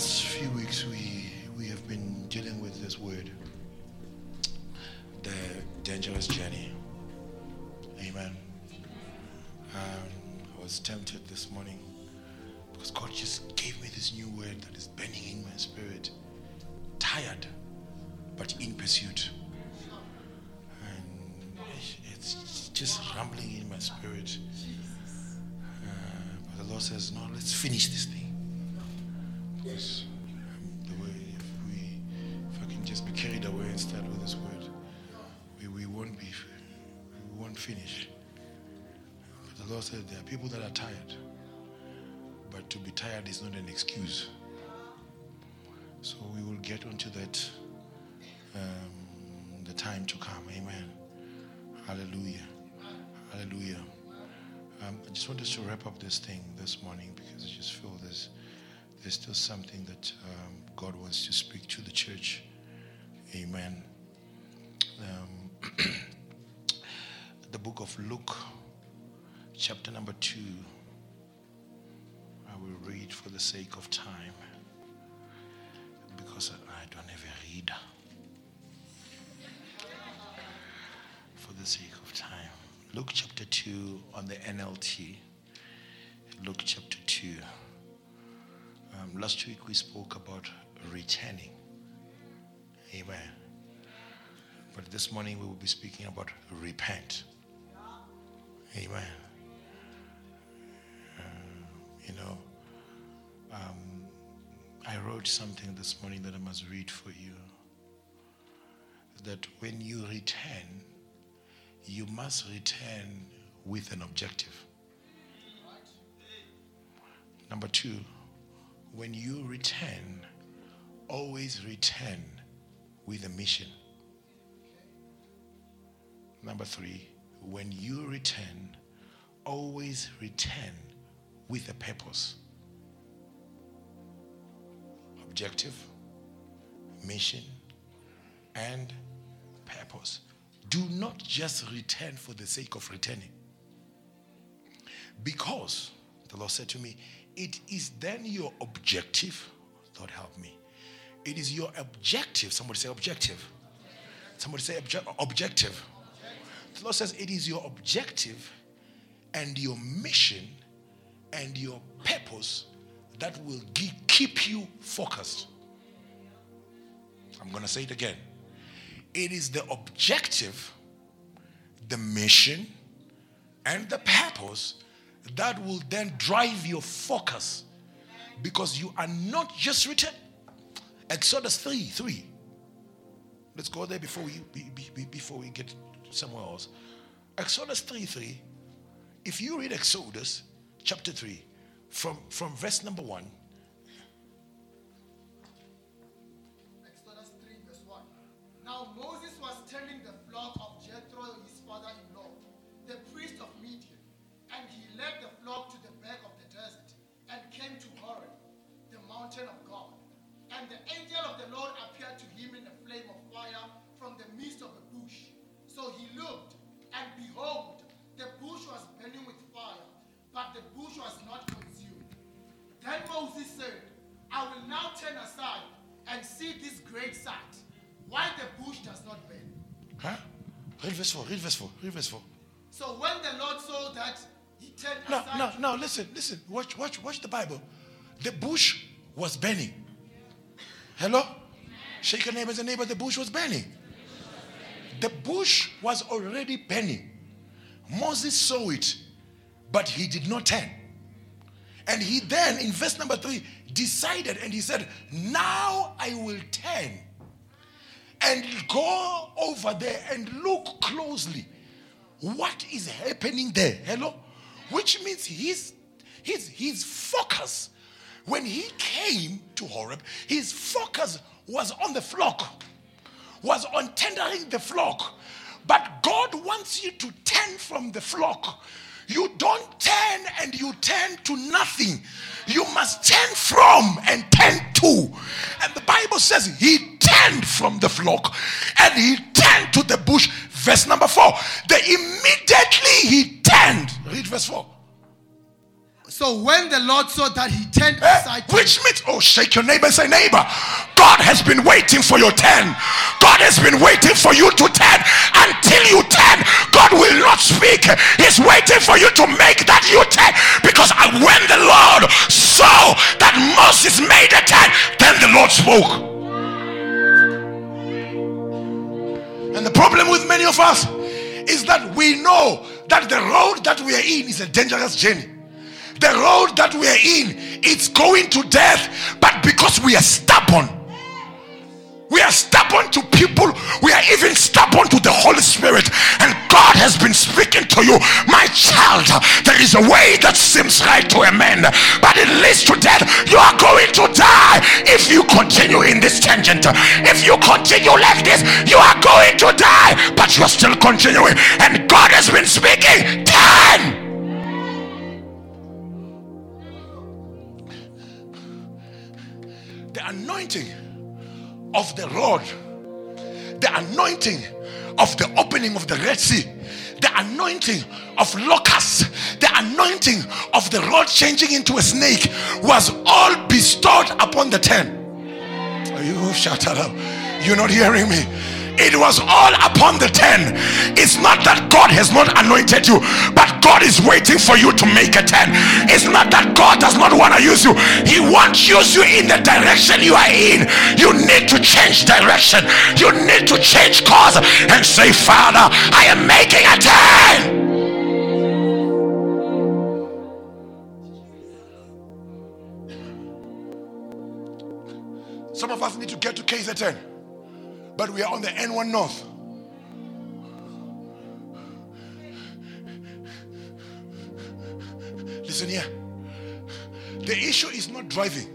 last few weeks, we have been dealing with this word, the dangerous journey. Amen. I was tempted this morning because God just gave me this new word that is burning in my spirit. Tired, but in pursuit. And it's just rumbling in my spirit. But the Lord says, no, let's finish this thing. Because the way if I can just be carried away and start with this word, we won't finish. But the Lord said there are people that are tired, but to be tired is not an excuse. So we will get onto that the time to come. Amen. Hallelujah. Hallelujah. I just want us to wrap up this thing this morning because I just feel there's still something that God wants to speak to the church. Amen. The book of Luke, chapter number 2. I will read for the sake of time because I don't have a reader. For the sake of time. Luke chapter 2 on the NLT. Luke chapter 2. Last week we spoke about returning. Amen. But this morning we will be speaking about repent. Amen. I wrote something this morning that I must read for you. That when you return, you must return with an objective. Number 2. When you return, always return with a mission. Number 3, when you return, always return with a purpose. Objective, mission, and purpose. Do not just return for the sake of returning. Because, the Lord said to me, it is then your objective. Lord help me. It is your objective. Somebody say objective. Somebody say objective. The Lord says it is your objective and your mission and your purpose that will keep you focused. I'm going to say it again. It is the objective, the mission, and the purpose that will then drive your focus, because you are not just returning. Exodus 3. Let's go there before we get somewhere else. Exodus 3. If you read Exodus chapter 3 from verse number 1. Exodus 3 verse 1. Now Moses was tending the flock of Jethro, his father-in-law, the priest of Midian. And he led the flock to the back of the desert and came to Horeb, the mountain of God. And the angel of the Lord appeared to him in a flame of fire from the midst of a bush. So he looked, and behold, the bush was burning with fire, but the bush was not consumed. Then Moses said, I will now turn aside and see this great sight, why the bush does not burn. Huh? Read verse 4. So when the Lord saw that, he turned aside. No, listen. Watch the Bible. The bush was burning. Hello? Amen. Shake your neighbor as a neighbor. The bush was burning. The bush was already burning. Moses saw it, but he did not turn. And he then, in verse number 3, decided and he said, now I will turn and go over there and look closely. What is happening there? Hello? Which means his focus, when he came to Horeb, his focus was on the flock, was on tendering the flock. But God wants you to turn from the flock. You don't turn and you turn to nothing. You must turn from and turn to. And the Bible says he turned from the flock and he turned to the bush. Verse number 4. Immediately he turned. Read verse 4. So when the Lord saw that, he turned aside. Which means, oh, shake your neighbor and say, neighbor, God has been waiting for your turn. God has been waiting for you to turn. Until you turn, God will not speak. He's waiting for you to make that you turn. Because when the Lord saw that Moses made a turn, then the Lord spoke. And the problem with many of us is that we know that the road that we are in is a dangerous journey. The road that we are in, it's going to death, but because we are stubborn. We are stubborn to people. We are even stubborn to the Holy Spirit. And God has been speaking to you. My child, there is a way that seems right to a man, but it leads to death. You are going to die if you continue in this tangent. If you continue like this, you are going to die, but you are still continuing. And God has been speaking. Turn! The anointing of the Lord, the anointing of the opening of the Red Sea, the anointing of locusts, the anointing of the rod changing into a snake was all bestowed upon the ten. You shut up. You're not hearing me. It was all upon the ten. It's not that God has not anointed you, but God is waiting for you to make a ten. It's not that God does not want to use you. He won't use you in the direction you are in. You need to change direction. You need to change course and say, Father, I am making a ten. Some of us need to get to KZN. But we are on the N1 North. Listen here. The issue is not driving.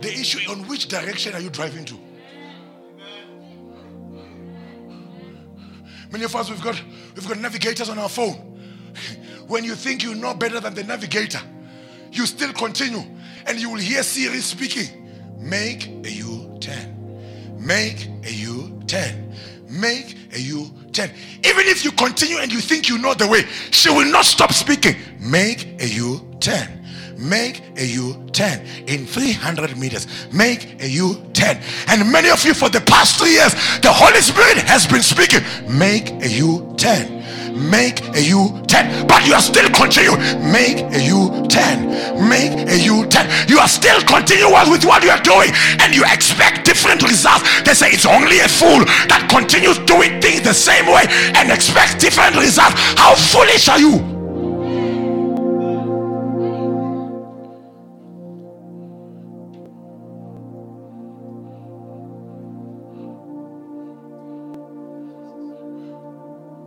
The issue is on which direction are you driving to. Many of us, we've got navigators on our phone. When you think you know better than the navigator, you still continue, and you will hear Siri speaking. Make a U-turn. Make a U-turn. Make a U-turn. Even if you continue and you think you know the way, she will not stop speaking. Make a U-turn. Make a U-turn in 300 meters. Make a U-turn. And many of you, for the past 3 years, the Holy Spirit has been speaking. Make a U-turn. Make a U-turn. But you are still continuing. Make a U-turn. Make a U-turn. You are still continuing with what you are doing, and you expect different results. They say it's only a fool that continues doing things the same way and expects different results. How foolish are you?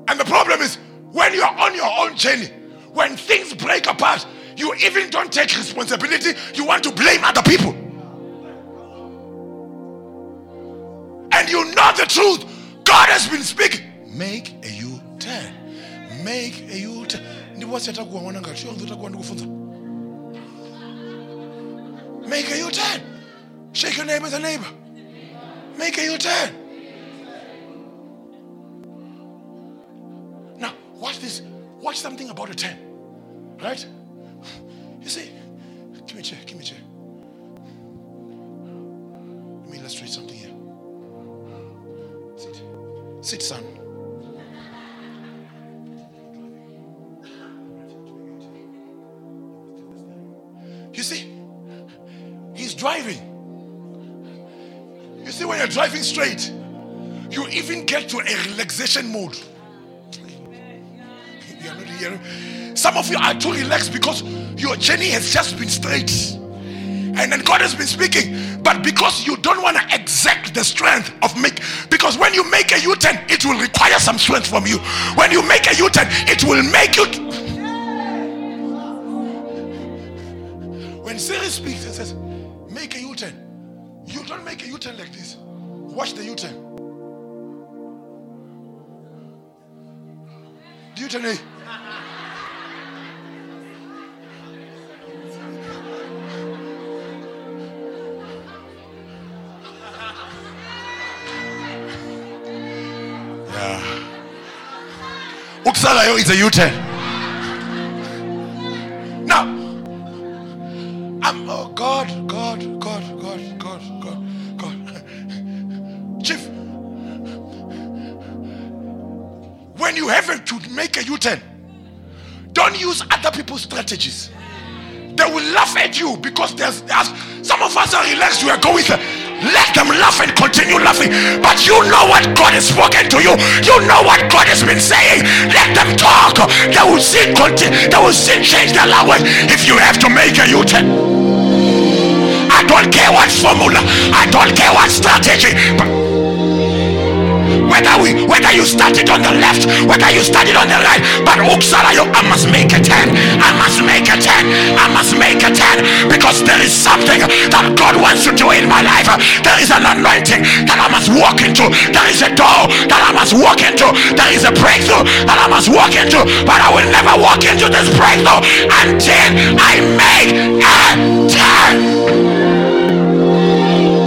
And the problem is, when you are on your own journey, when things break apart, you even don't take responsibility. You want to blame other people. And you know the truth. God has been speaking. Make a U-turn. Make a U-turn. Make a U-turn. Shake your neighbor as a neighbor. Make a U-turn. Now, watch this. Watch something about a turn. Right? You see? Give me a chair. Give me a chair. Let me illustrate something here. Sit. Sit, son. You see? He's driving. You see, when you're driving straight, you even get to a relaxation mode. You're not hearing. Some of you are too relaxed because your journey has just been straight, and then God has been speaking, but because you don't want to exact the strength of make, because when you make a U-turn, it will require some strength from you. When you make a U-turn, it will make you. When Siri speaks and says, "Make a U-turn," you don't make a U-turn like this. Watch the U-turn. Do you tell me? Uksalayo is a U-turn. Now, when you haven't to make a U-turn. Don't use other people's strategies. They will laugh at you because there's some of us are relaxed. We are going there. Let them laugh and continue laughing. But you know what God has spoken to you. You know what God has been saying. Let them talk. They will see continue. They will see change their language. If you have to make a U-turn. I don't care what formula. I don't care what strategy. But whether you started on the left, whether you started on the right, but I must make a turn. I must make a turn. I must make a turn, because there is something that God wants to do in my life. There is an anointing that I must walk into. There is a door that I must walk into. There is a breakthrough that I must walk into. But I will never walk into this breakthrough until I make a turn.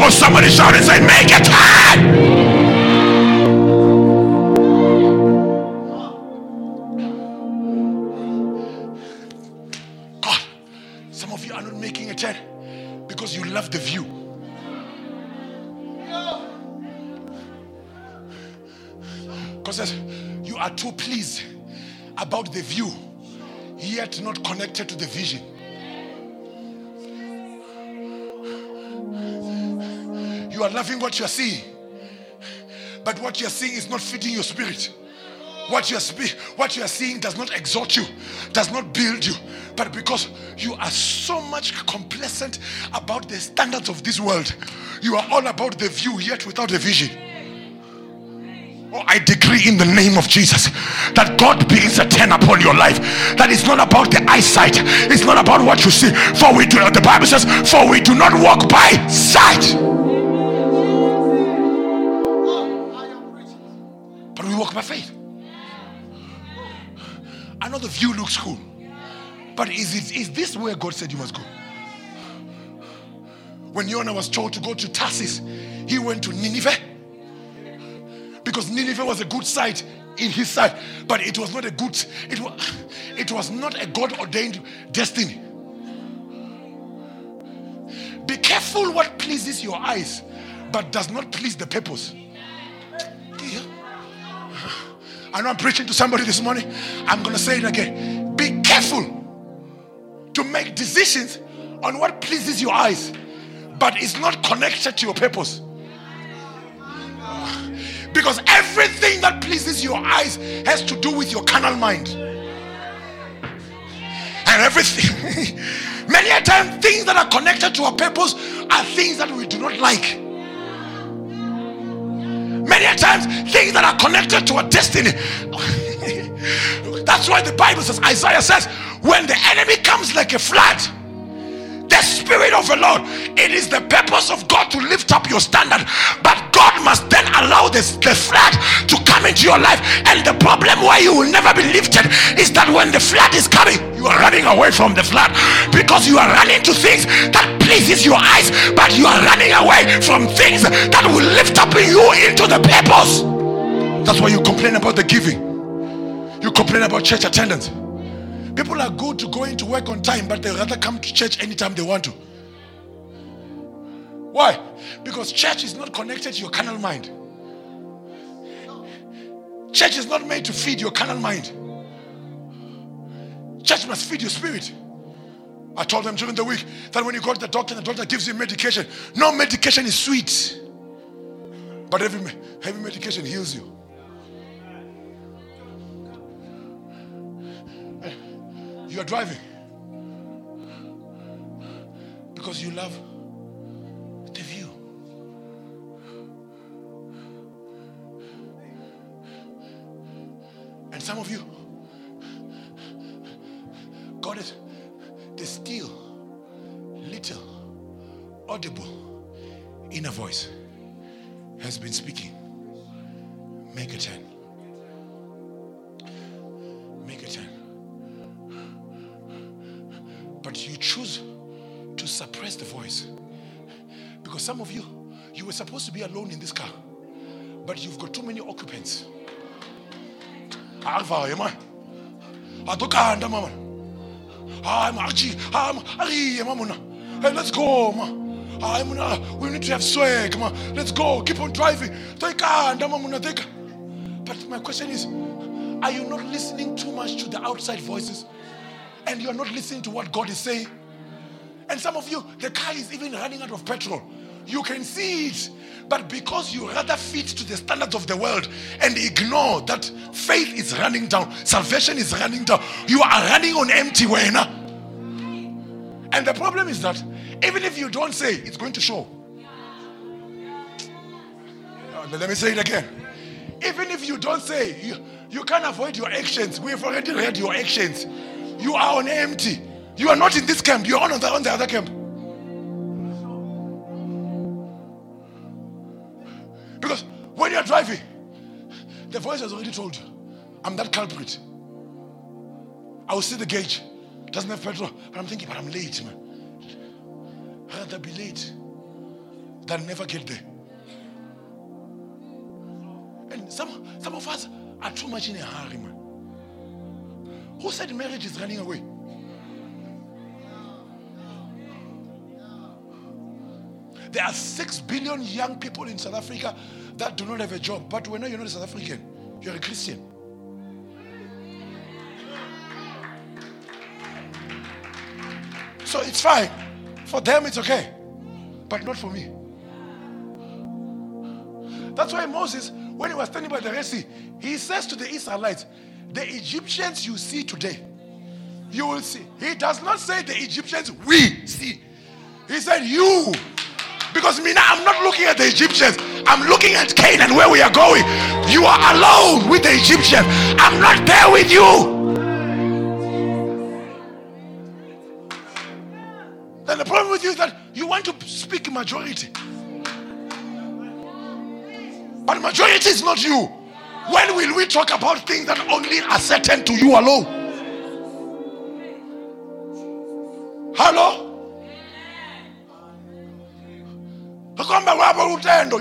Or somebody shout and say, make a turn. Love the view. Because you are too pleased about the view, yet not connected to the vision. You are loving what you are seeing, but what you are seeing is not feeding your spirit. What you are seeing does not exalt you, does not build you. But because you are so much complacent about the standards of this world, you are all about the view, yet without the vision. Oh, I decree in the name of Jesus that God begins a turn upon your life. That it's not about the eyesight. It's not about what you see. For we do not, the Bible says, for we do not walk by sight, but we walk by faith. I know the view looks cool, but is this where God said you must go? When Jonah was told to go to Tarsus, he went to Nineveh, because Nineveh was a good site in his sight, but it was not a good, it was not a God-ordained destiny. Be careful what pleases your eyes, but does not please the purpose. I know I'm preaching to somebody this morning. I'm going to say it again. Be careful to make decisions on what pleases your eyes, but it's not connected to your purpose. Because everything that pleases your eyes has to do with your carnal mind. And everything, many a time, things that are connected to our purpose are things that we do not like. Many a times, things that are connected to our destiny. That's why the Bible says, Isaiah says, when the enemy comes like a flood, the Spirit of the Lord, it is the purpose of God to lift up your standard. But God must then allow the flood to come into your life. And the problem why you will never be lifted is that when the flood is coming, you are running away from the flood, because you are running to things that pleases your eyes, but you are running away from things that will lift up you into the purpose. That's why you complain about the giving. You complain about church attendance. People are good to go into work on time, but they rather come to church anytime they want to. Why? Because church is not connected to your carnal mind. Church is not made to feed your carnal mind. Church must feed your spirit. I told them during the week that when you go to the doctor, and the doctor gives you medication. No medication is sweet, but every medication heals you. You are driving because you love the view. And some of you, God is the still, little, audible inner voice has been speaking. Make a turn. Make a turn. But you choose to suppress the voice. Because some of you, you were supposed to be alone in this car, but you've got too many occupants. Hey, let's go, ma. We need to have swag, ma. Let's go. Keep on driving. But my question is, Are you not listening too much to the outside voices? And you're not listening to what God is saying? And some of you, the car is even running out of petrol. You can see it. But because you rather fit to the standards of the world and ignore that faith is running down, salvation is running down, you are running on empty way now. And the problem is that even if you don't say, it's going to show. Let me say it again. Even if you don't say, you can't avoid your actions. We've already read your actions. You are on empty. You are not in this camp. You are on the other camp. Because when you are driving, the voice has already told you, I'm that culprit. I will see the gauge. Doesn't have petrol. But I'm thinking, but I'm late, man. I'd rather be late than never get there. And some of us are too much in a hurry, man. Who said marriage is running away? There are 6 billion young people in South Africa that do not have a job. But we know you're not a South African. You're a Christian. So it's fine. For them, it's okay. But not for me. That's why Moses, when he was standing by the Red Sea, he says to the Israelites, the Egyptians you see today, you will see. He does not say the Egyptians we see. He said you. Because Mina, I'm not looking at the Egyptians. I'm looking at Canaan, where we are going. You are alone with the Egyptians. I'm not there with you. And the problem with you is that you want to speak majority. But majority is not you. When will we talk about things that only are certain to you alone? Hello?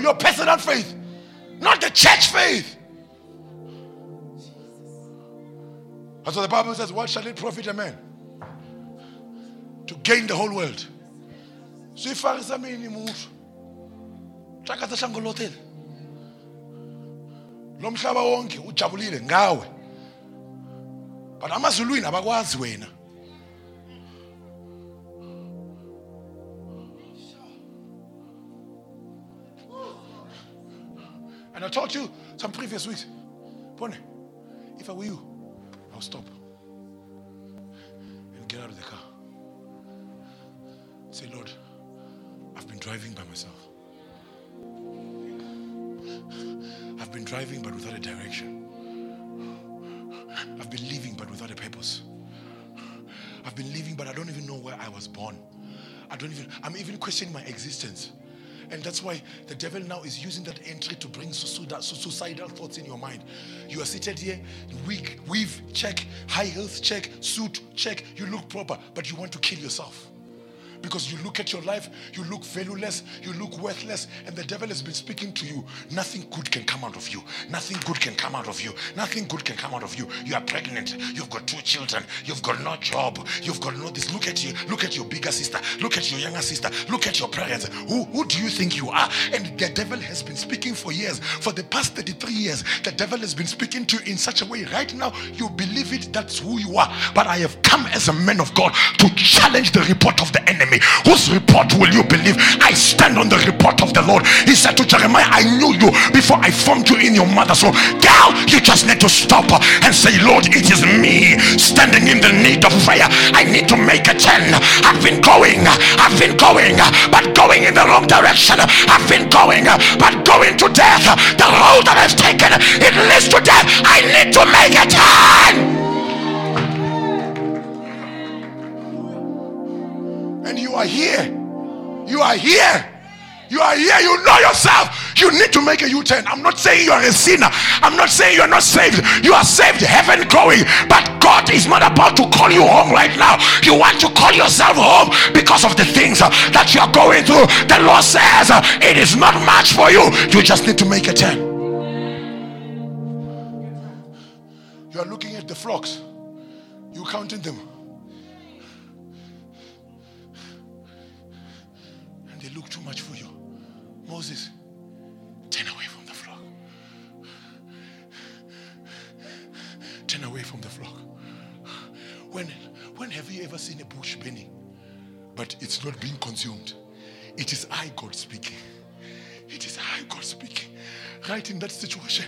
Your personal faith, not the church faith. And so the Bible says, what shall it profit a man to gain the whole world? But amazulwini abakwazi wena. And I taught you some previous weeks. Pone, if I were you, I would stop and get out of the car. Say, Lord, I've been driving by myself. I've been driving but without a direction. I've been living but without a purpose. I've been living but I don't even know where I was born. I'm even questioning my existence. And that's why the devil now is using that entry to bring suicidal thoughts in your mind. You are seated here, weak, weave, check, high heels, check, suit, check. You look proper, but you want to kill yourself. Because you look at your life, you look valueless, you look worthless, and the devil has been speaking to you. Nothing good can come out of you. Nothing good can come out of you. Nothing good can come out of you. You are pregnant. You've got 2 children. You've got no job. You've got no this. Look at you. Look at your bigger sister. Look at your younger sister. Look at your parents. Who do you think you are? And the devil has been speaking for years. For the past 33 years, the devil has been speaking to you in such a way. Right now, you believe it. That's who you are. But I have come as a man of God to challenge the report of the enemy. Whose report will you believe? I stand on the report of the Lord. He said to Jeremiah, I knew you before I formed you in your mother's womb. Girl, you just need to stop and say, Lord, it is me standing in the need of prayer. I need to make a turn. I've been going, but going in the wrong direction. I've been going, but going to death. The road that I've taken, it leads to death. I need to make a turn. And you are here, you know yourself, you need to make a U-turn. I'm not saying you are a sinner, I'm not saying you are not saved, you are saved, heaven going, but God is not about to call you home right now. You want to call yourself home because of the things that you are going through. The Lord says it is not much for you, you just need to make a turn. You are looking at the flocks, you are counting them. They look too much for you. Moses, turn away from the flock. turn away from the flock. When have you ever seen a bush burning, but it's not being consumed? It is I, God, speaking. It is I, God, speaking. Right in that situation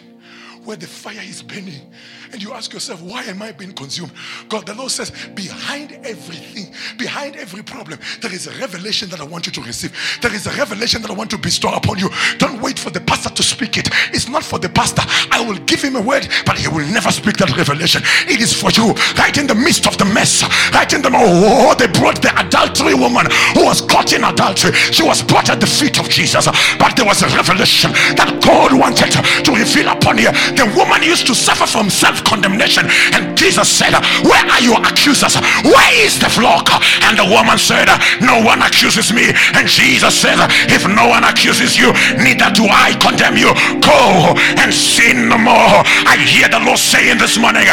where the fire is burning and you ask yourself, why am I being consumed? God, the Lord says, behind everything, behind every problem, there is a revelation that I want you to receive. There is a revelation that I want to bestow upon you. Don't wait for the pastor to speak it. It's not for the pastor. I will give him a word, but he will never speak that revelation. It is for you. Right in the midst of the mess, right in the, oh, they brought the adultery woman who was caught in adultery. She was brought at the feet of Jesus, but there was a revelation that God wanted to reveal upon her. The woman used to suffer from self-condemnation, and Jesus said, where are your accusers? Where is the flock? And the woman said, no one accuses me. And Jesus said, if no one accuses you, neither do I condemn you. Go and sin no more. I hear the Lord saying this morning,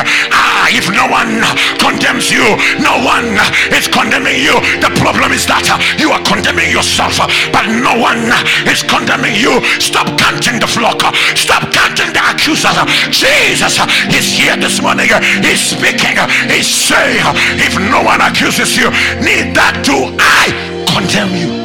if no one condemns you, no one is condemning you. The problem is that you are condemning yourself, but no one is condemning you. Stop counting the flock. Stop counting the accusers. Jesus is here this morning. He's speaking. He's saying, if no one accuses you, neither do I condemn you.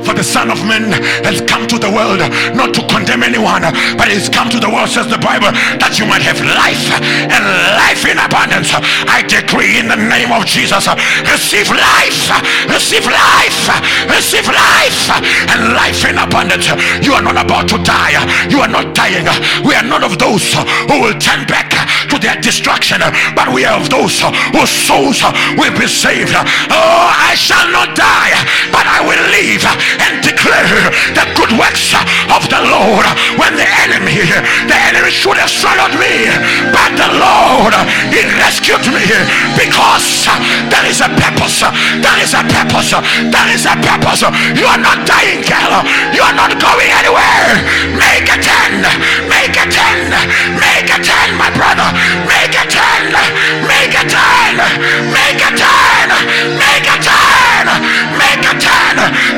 For the Son of Man has come to the world not to condemn anyone, but he's come to the world, says the Bible, that you might have life and life in abundance. I decree in the name of Jesus, receive life, receive life, receive life, and life in abundance. You are not about to die. You are not dying. We are not of those who will turn back to their destruction, but we are of those whose souls will be saved. Oh, I shall not die, but I will live and declare the good works of the Lord. When the enemy should have swallowed me, but the Lord, he rescued me, because there is a purpose. There is a purpose. There is a purpose. You are not dying, girl. You are not going anywhere. Make a turn. Make a turn. Make a turn, my brother. Make a turn. Make a turn. Make a turn. Make a turn. Make a turn.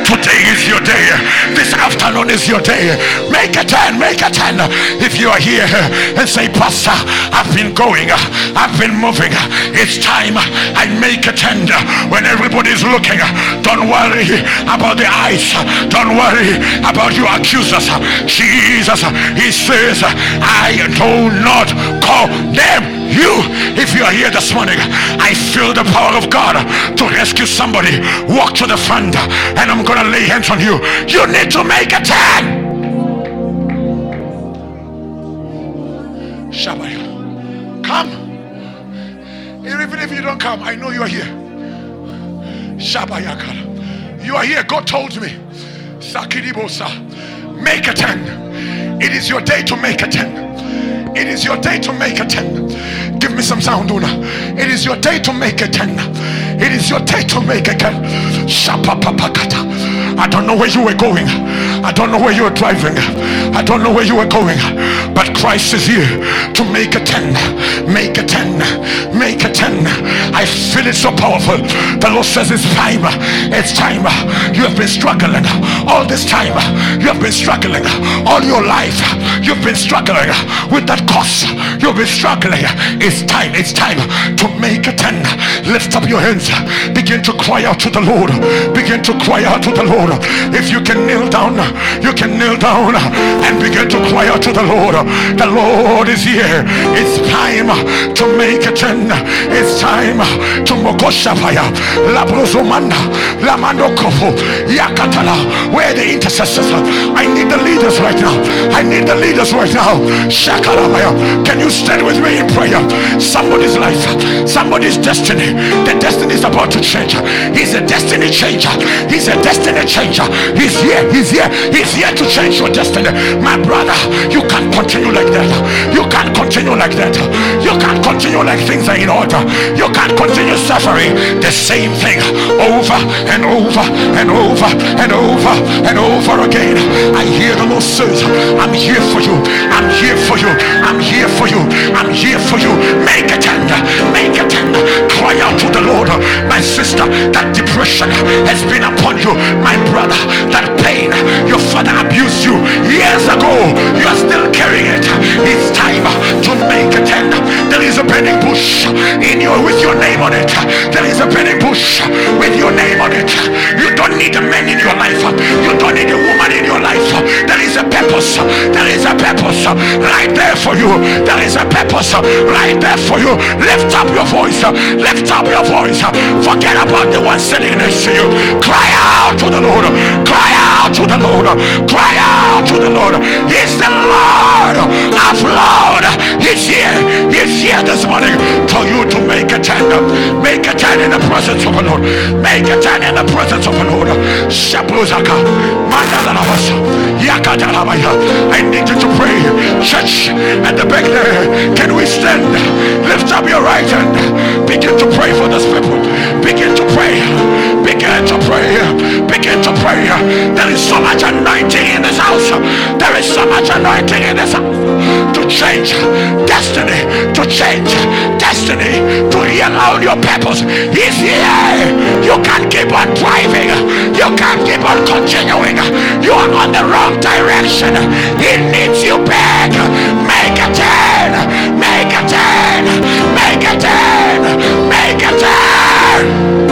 Today is your day. This afternoon is your day. Make a turn. Make a turn. If you are here and say, pastor, I've been going, I've been moving, it's time I make a turn. When everybody's looking, don't worry about the eyes. Don't worry about your accusers. Jesus, he says, I do not condemn you. If you are here this morning, I feel the power of God to rescue somebody. Walk to the front, and I'm gonna lay hands on you. You need to make a turn. Shabbat, come. Even if you don't come, I know you are here. Shabbat Yakara, you are here. God told me, Sakidibosa, make a turn. It is your day to make a turn. It is your day to make a turn. Give me some sound, Una. It is your day to make a turn. It is your day to make a turn. I don't know where you were going. I don't know where you were driving. I don't know where you were going. But Christ is here to make a turn. Make a turn. Make a turn. I feel it so powerful. The Lord says it's time. It's time. You have been struggling all this time. You have been struggling all your life. You've been struggling with that cost. You'll be struggling. It's time to make a turn. Lift up your hands. Begin to cry out to the Lord. Begin to cry out to the Lord. If you can kneel down, you can kneel down and begin to cry out to the Lord. The Lord is here. It's time to make a turn. It's time to Mokoshafaya. Labrosomanda. Lamando Kofu. Yakatala. Where are the intercessors? I need the leaders right now. I need the leaders right now. Shakarabaya. Can you stand with me in prayer? Somebody's life, somebody's destiny. The destiny is about to change. He's a destiny changer. He's a destiny changer. He's here. He's here. He's here to change your destiny. My brother, you can't continue like that. You can't continue like that. You can't continue like things are in order. You can't continue suffering the same thing over and over and over and over and over again. I hear the Lord says, I'm here for you. I'm here for you. I'm here for you. I'm here for you. Make a turn. Make a turn. Cry out to the Lord. My sister, that depression has been upon you. My brother, that pain. Your father abused you years ago. You are still carrying it. It's time to make a turn. There is a burning bush in your with your name on it. There is a burning bush with your name on it. You don't need a man in your life. You don't need a woman in your life. There is a purpose. There is a purpose right there for you. There is a purpose right there for you. Lift up your voice. Lift up your voice. Forget about the one sitting next to you. Cry out to the Lord. Cry out to the Lord. Cry out to the Lord. He's the Lord of Lords. He's here. He's here this morning for you to make a tent. Make a tent in the presence of the Lord. Make a tent in the presence of the Lord. Shapuzaka. Mandalabasa. Yakatalabaya. I need you to pray. Church at the back there. Can we stand? Lift up your right hand. Begin to pray for this people. Begin to pray. Begin to pray. Begin to pray. There is so much anointing in this house. There is so much anointing in this house to change destiny, to change destiny, to allow your purpose. He's here. You can't keep on driving. You can't keep on continuing. You are on the wrong direction. He needs you back. Make a turn. Make a turn. Make a turn. Make a turn.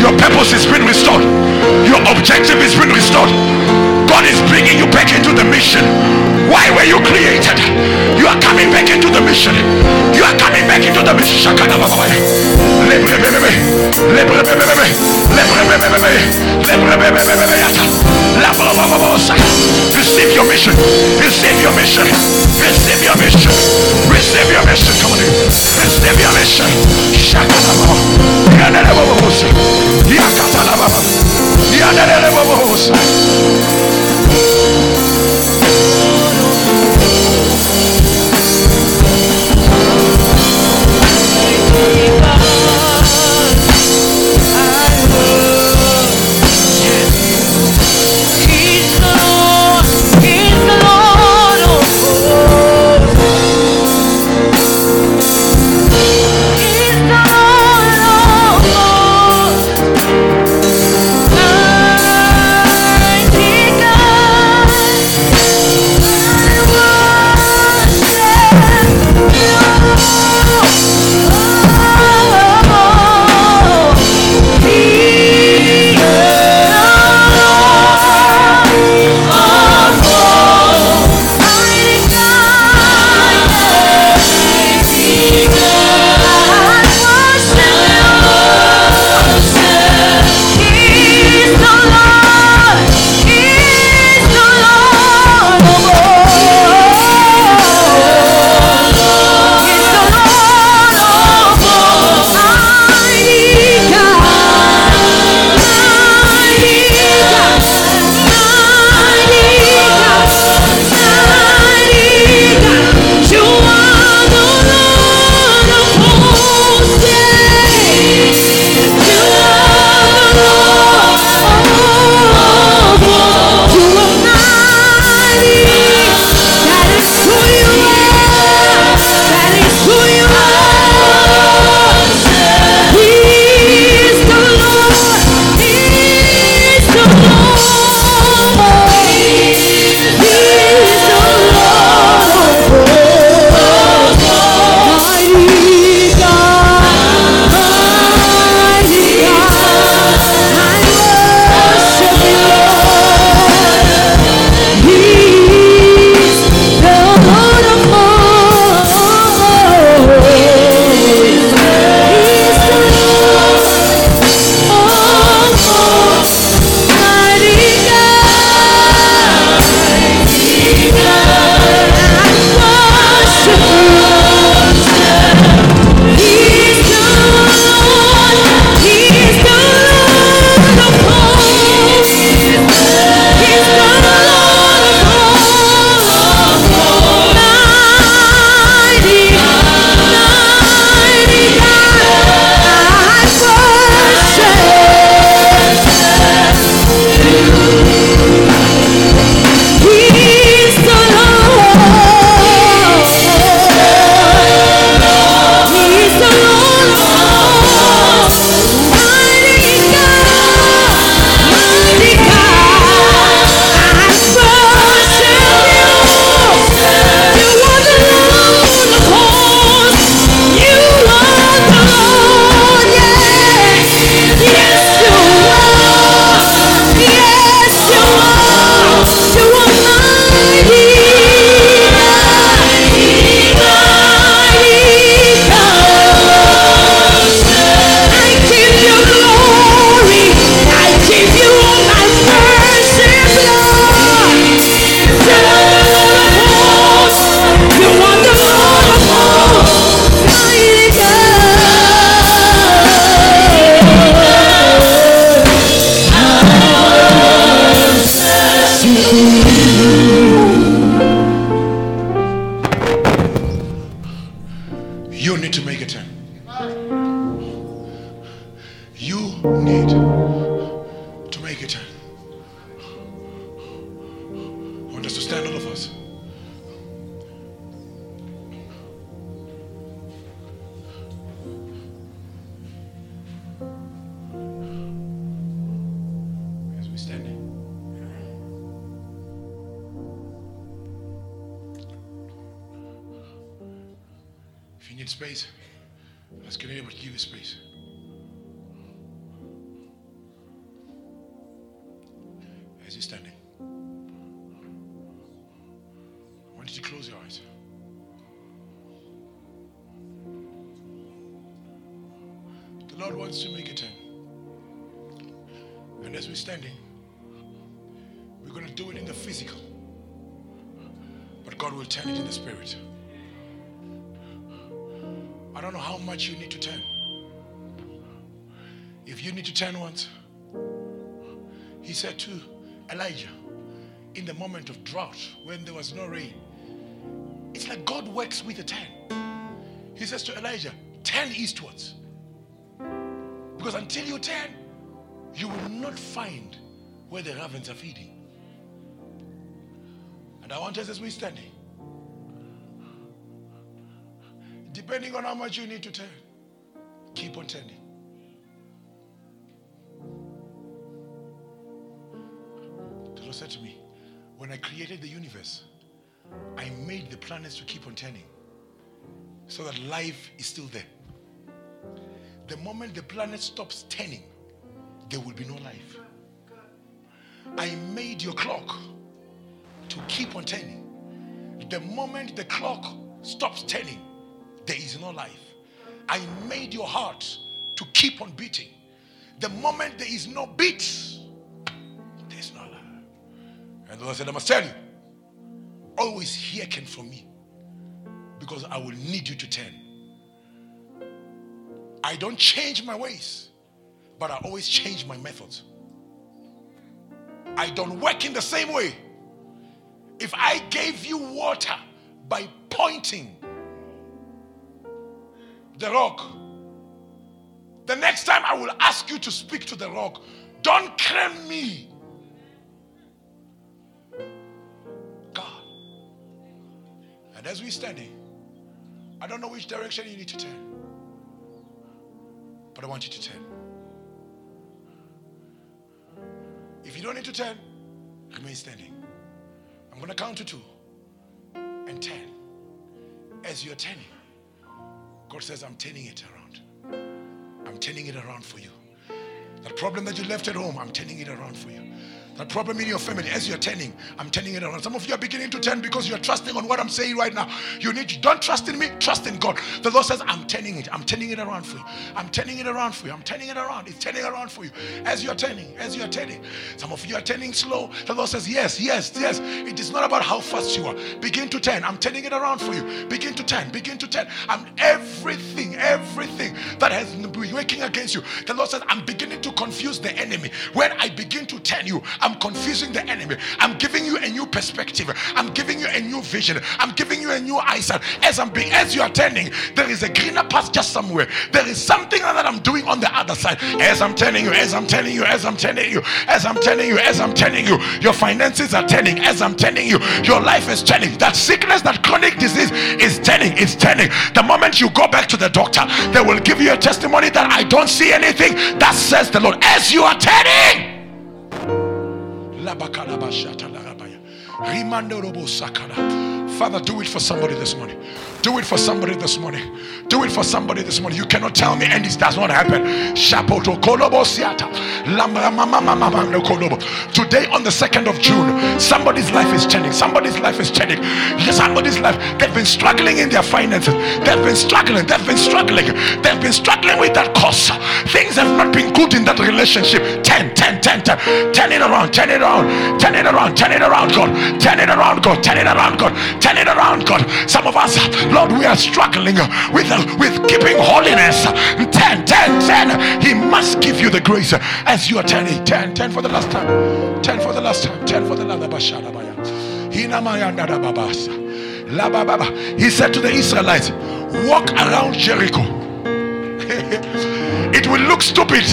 Your purpose is being restored. Your objective is being restored. God is bringing you back into the mission. Why were you created? You are coming back into the mission. You are coming back into the mission. Receive your mission. Receive your mission. Receive your mission. Receive your mission. Come on in. Receive your mission. Take want us to stand all of us. Space. Let's get able to give you space. As you're standing, why don't you close your eyes? The Lord wants to make a turn. And as we're standing, we're going to do it in the physical. But God will turn it in the spirit. I don't know how much you need to turn. If you need to turn once, he said to Elijah, in the moment of drought, when there was no rain, it's like God works with a turn. He says to Elijah, turn eastwards. Because until you turn, you will not find where the ravens are feeding. And I want us, as we're standing, depending on how much you need to turn, keep on turning. The Lord said to me, when I created the universe, I made the planets to keep on turning so that life is still there. The moment the planet stops turning, there will be no life. I made your clock to keep on turning. The moment the clock stops turning, there is no life. I made your heart to keep on beating. The moment there is no beat, there is no life. And the Lord said, I must tell you, always hear again from me, because I will need you to turn. I don't change my ways, but I always change my methods. I don't work in the same way. If I gave you water by pointing the rock, the next time I will ask you to speak to the rock. Don't claim me. God. And as we're standing, I don't know which direction you need to turn, but I want you to turn. If you don't need to turn, remain standing. I'm going to count to 2 and 10. As you're turning, God says, I'm turning it around. I'm turning it around for you. That problem that you left at home, I'm turning it around for you. That problem in your family, as you're turning, I'm turning it around. Some of you are beginning to turn because you're trusting on what I'm saying right now. You need to, don't trust in me, trust in God. The Lord says, I'm turning it. I'm turning it around for you. I'm turning it around for you. I'm turning it around. It's turning around for you. As you're turning, as you're turning. Some of you are turning slow. The Lord says, yes, yes, yes. It is not about how fast you are. Begin to turn. I'm turning it around for you. Begin to turn. Begin to turn. I'm everything that has been working against you. The Lord says, I'm beginning to confuse the enemy. When I begin to turn you, I'm confusing the enemy. I'm giving you a new perspective. I'm giving you a new vision. I'm giving you a new eyesight. As you are turning, there is a greener pasture somewhere. There is something that I'm doing on the other side. As I'm turning you, as I'm turning you, as I'm turning you, as I'm turning you, as I'm turning you, your finances are turning. As I'm turning you, your life is turning. That sickness, that chronic disease is turning. It's turning. The moment you go back to the doctor, they will give you a testimony that I don't see anything. That says the Lord. As you are turning. Father, do it for somebody this morning. Do it for somebody this morning. Do it for somebody this morning. You cannot tell me and this does not happen. Today on the 2nd of June, somebody's life is turning. Somebody's life is turning. Somebody's life, they've been struggling in their finances. They've been struggling with that cost. Things have not been good in that relationship. Turn it around, turn it around, turn it around, turn it around, God. Turn it around, God. Turn it around, God. Turn it around, God. Some of us, Lord, we are struggling with keeping holiness. 10. He must give you the grace as you are turning. 10 for the last time. 10 for the last time. 10 for the last time. He said to the Israelites, walk around Jericho. It will look stupid.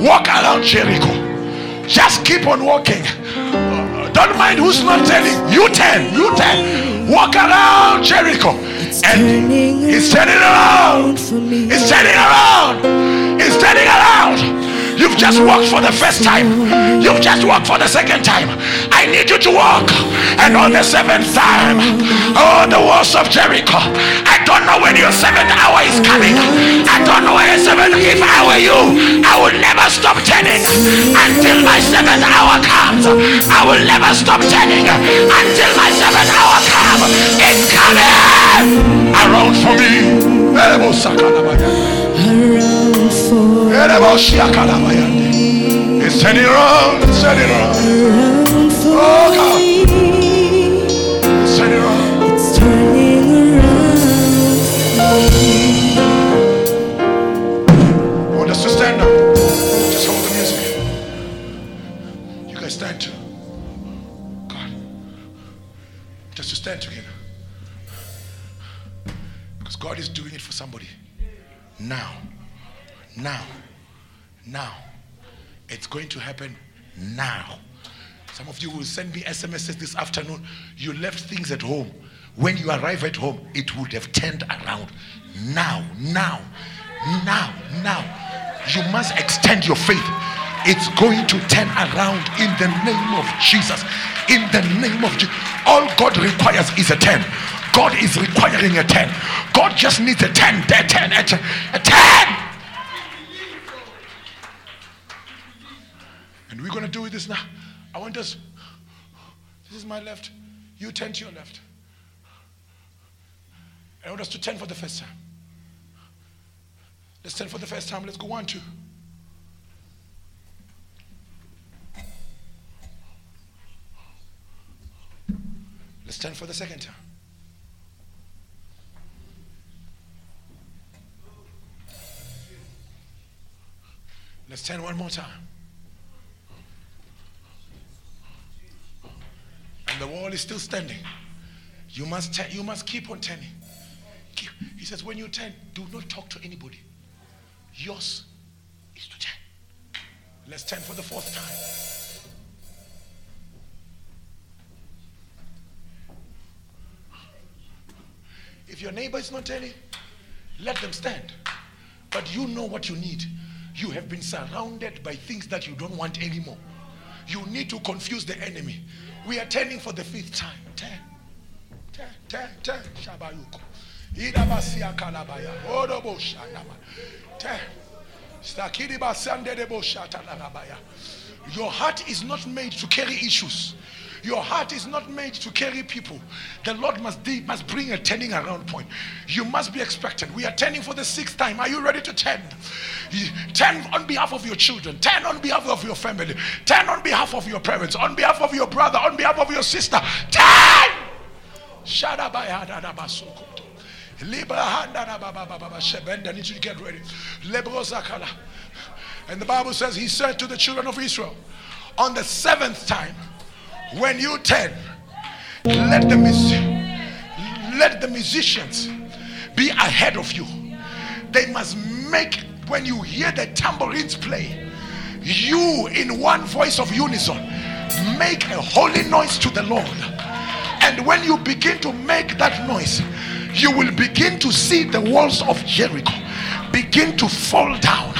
Walk around Jericho. Just keep on walking. Don't mind who's not telling. You turn. Walk around Jericho. And it's turning around. It's turning around. It's turning around. You've just walked for the first time. You've just walked for the second time. I need you to walk. And on the seventh time, oh, the walls of Jericho. I don't know when your 7th hour is coming. I don't know when your 7th. If I were you, I would never stop turning until my 7th hour comes. I will never stop turning until my 7th hour comes. It's coming. Around for me. It's turning around, it's turning around. Oh God, it's turning around. It's turning around. I want us to stand up. Just hold the music. You guys stand too. God, just to stand together. Because God is doing it for somebody. Now. It's going to happen now. Some of you will send me SMSs this afternoon. You left things at home. When you arrive at home, it would have turned around. Now. You must extend your faith. It's going to turn around in the name of Jesus. In the name of Jesus. All God requires is a turn. God is requiring a 10. God just needs a 10, a 10, a 10, a 10. And we're going to do it this now. I want us, this is my left. You turn to your left. I want us to turn for the first time. Let's turn for the first time. Let's go 1, 2. Let's turn for the second time. Let's turn one more time. And the wall is still standing. You must keep on turning. He says, when you turn, do not talk to anybody. Yours is to turn. Let's turn for the 4th time. If your neighbor is not turning, let them stand. But you know what you need. You have been surrounded by things that you don't want anymore. You need to confuse the enemy. We are turning for the 5th time. Turn. Shabayuko. Idabasia kalabaya. Odobo shanama. Turn. Stakiri basande debo shatalabaya. Your heart is not made to carry issues. Your heart is not made to carry people. The Lord must bring a turning around point. You must be expectant. We are turning for the 6th time. Are you ready to turn? Turn on behalf of your children. Turn on behalf of your family. Turn on behalf of your parents. On behalf of your brother. On behalf of your sister. Turn! Get ready. And the Bible says, he said to the children of Israel, on the 7th time, when you turn, let the musicians be ahead of you. They must make, when you hear the tambourines play, you in one voice of unison, make a holy noise to the Lord. And when you begin to make that noise, you will begin to see the walls of Jericho begin to fall down.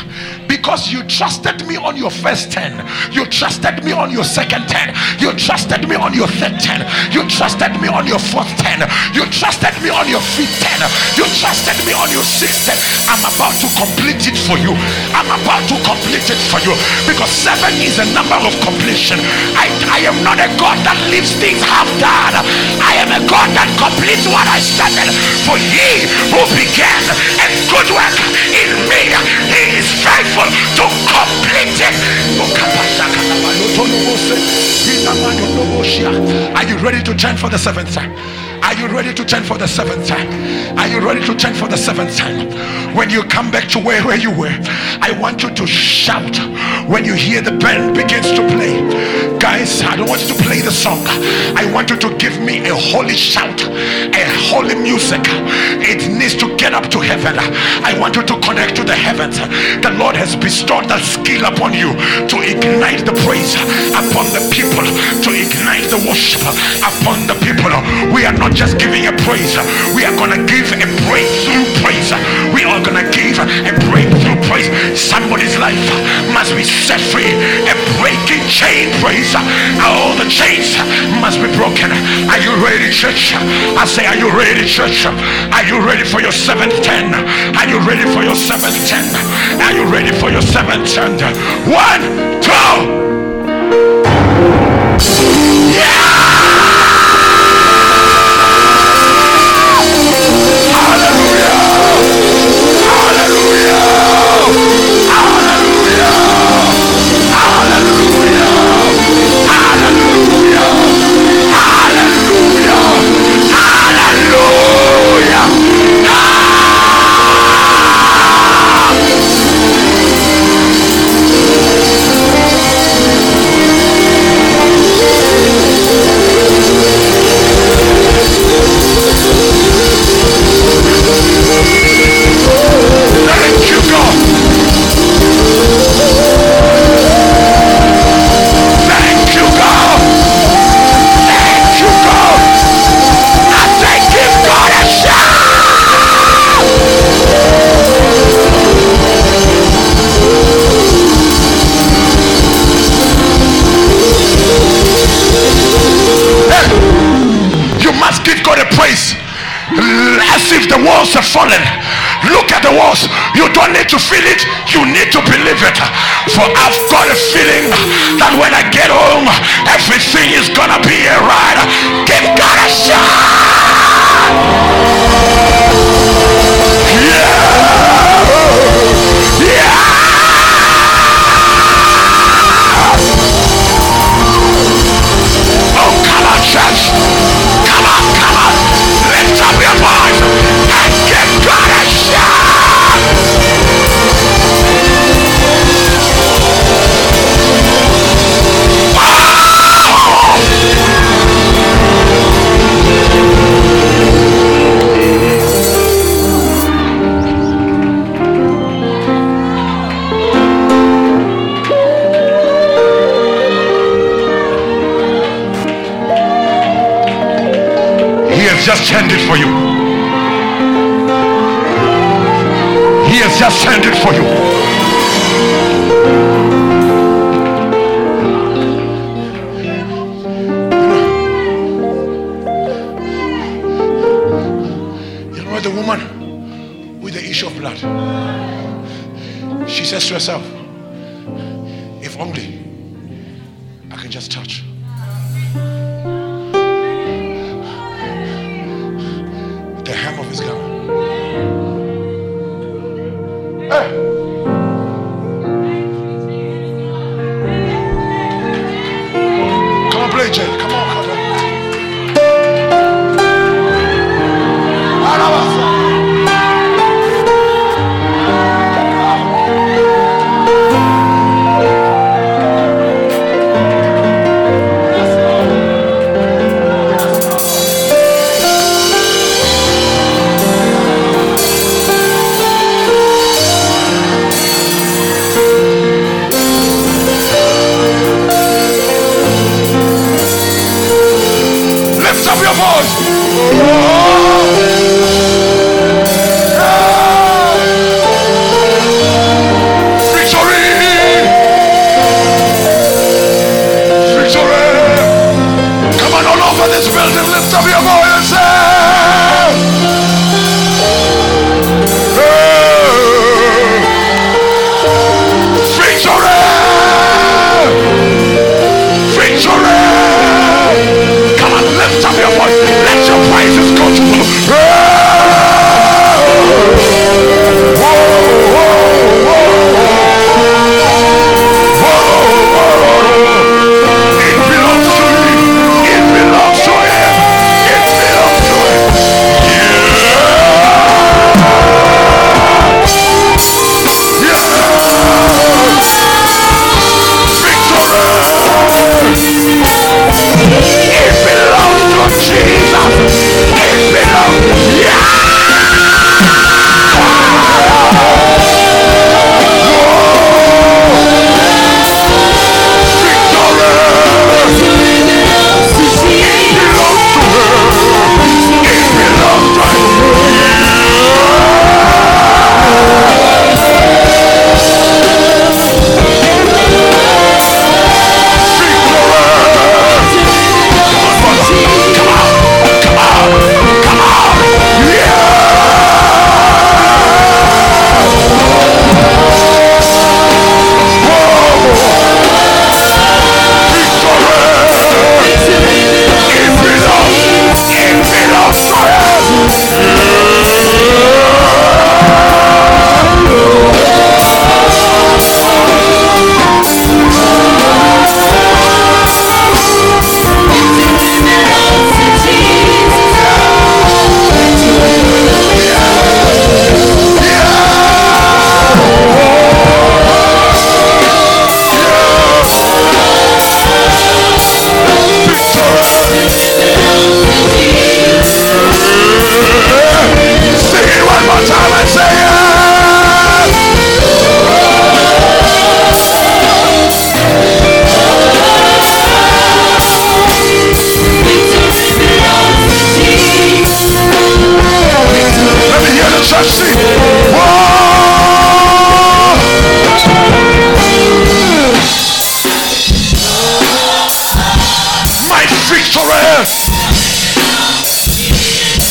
Because you trusted me on your first 10, you trusted me on your second 10, you trusted me on your third 10, you trusted me on your fourth 10, you trusted me on your fifth 10, you trusted me on your sixth 10. I'm about to complete it for you. I'm about to complete it for you, because 7 is a number of completion. I am not a God that leaves things half done. I am a God that completes what I started. For ye who began a good work in me, he is faithful to complete it. Are you ready to turn for the 7th time? Are you ready to turn for the seventh time? Are you ready to turn for the seventh time? When you come back to where you were, I want you to shout when you hear the band begins to play. Guys, I don't want you to play the song. I want you to give me a holy shout, a holy music. It needs to get up to heaven. I want you to connect to the heavens. The Lord has bestowed that skill upon you to ignite the praise upon the people, to ignite the worship upon the people. We are not just giving a praise, we are going to give a breakthrough praise. We are going to give a breakthrough praise. Somebody's life must be set free. A breaking chain praise. All the chains must be broken. Are you ready, church? I say, are you ready, church? Are you ready for your 7:10? Are you ready for your 7:10? Are you ready for your 7:10? 1, 2. Yeah! Fallen. Look at the walls. You don't need to feel it, you need to believe it. For I've got a feeling that when I get home, everything is gonna be a ride. Give God a shot. Yeah. Yeah. Oh, come on, church. Come on, come on. Lift up your voice. Just hand it for you. He has just hand it for you. You know the woman with the issue of blood? She says to herself, if only I can just touch. Come on, lift up your voice. Let your praises go to yes,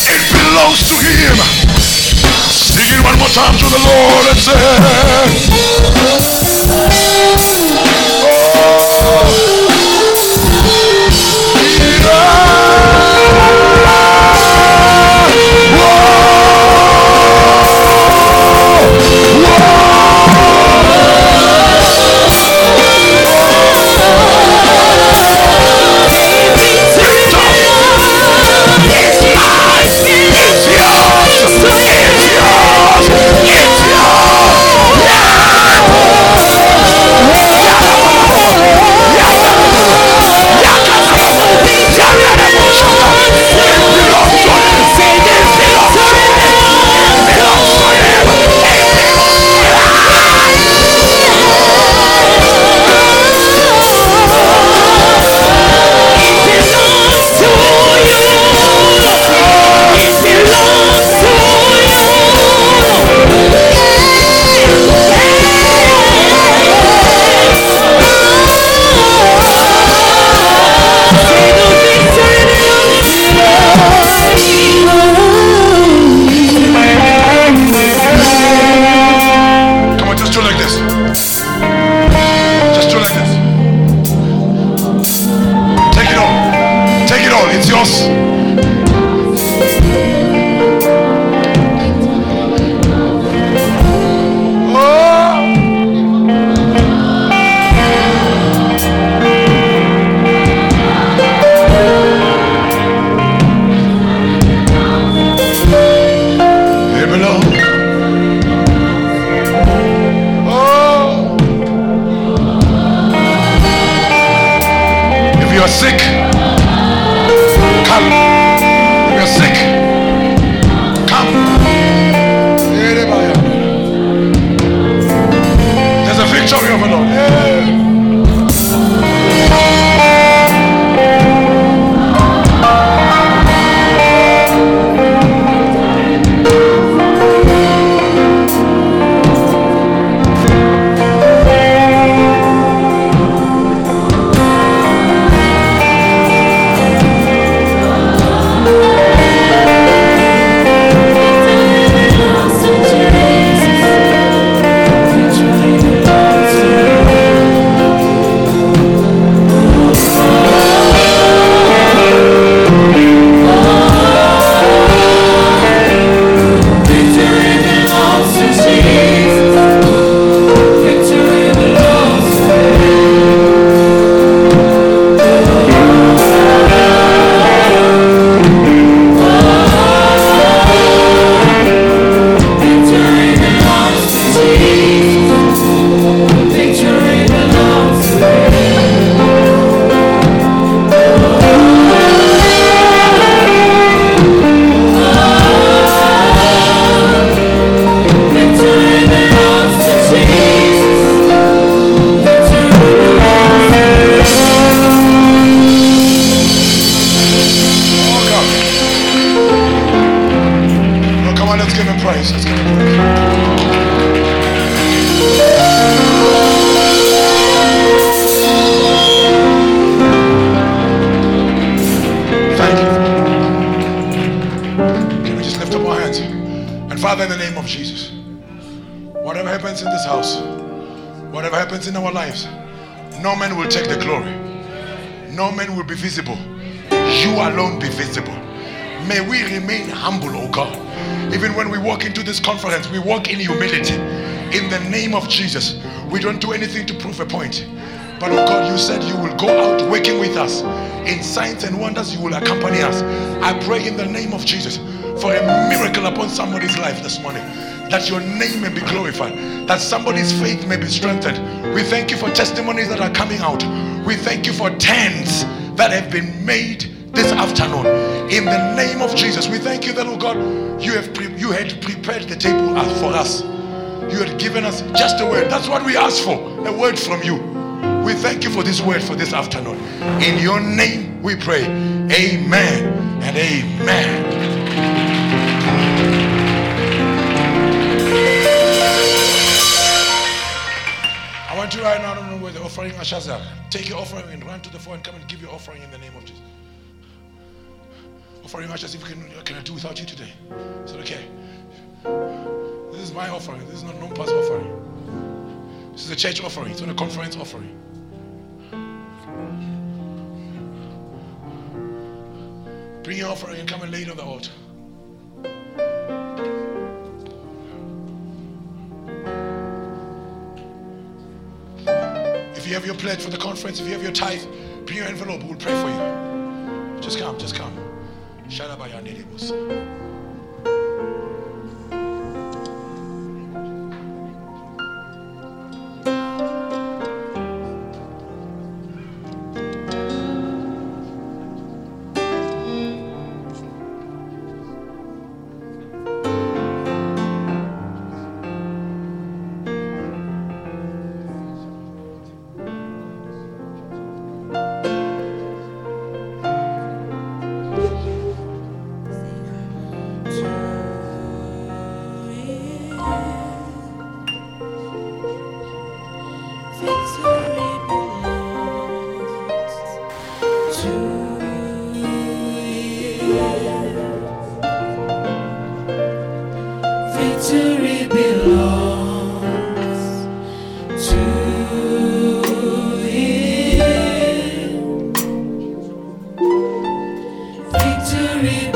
it belongs to him. Sing it one more time to the Lord and say, Jesus, we don't do anything to prove a point, but oh God, you said you will go out working with us in signs and wonders. You will accompany us. I pray in the name of Jesus for a miracle upon somebody's life this morning, that your name may be glorified, that somebody's faith may be strengthened. We thank you for testimonies that are coming out. We thank you for tents that have been made this afternoon in the name of Jesus. We thank you that, oh God, you had prepared the table for us. You had given us just a word. That's what we asked for, a word from you. We thank you for this word for this afternoon. In your name we pray. Amen and amen. I want you right now, I don't know where the offering ushers are. Take your offering and run to the floor and come and give your offering in the name of Jesus. offering much as if can I do without you today? I said, okay. This is my offering. This is not Nompa's offering. This is a church offering. It's not a conference offering. Bring your offering and come and lay it on the altar. If you have your pledge for the conference, if you have your tithe, bring your envelope. We'll pray for you. Just come, just come. Shalabaya Nidibus. Victory.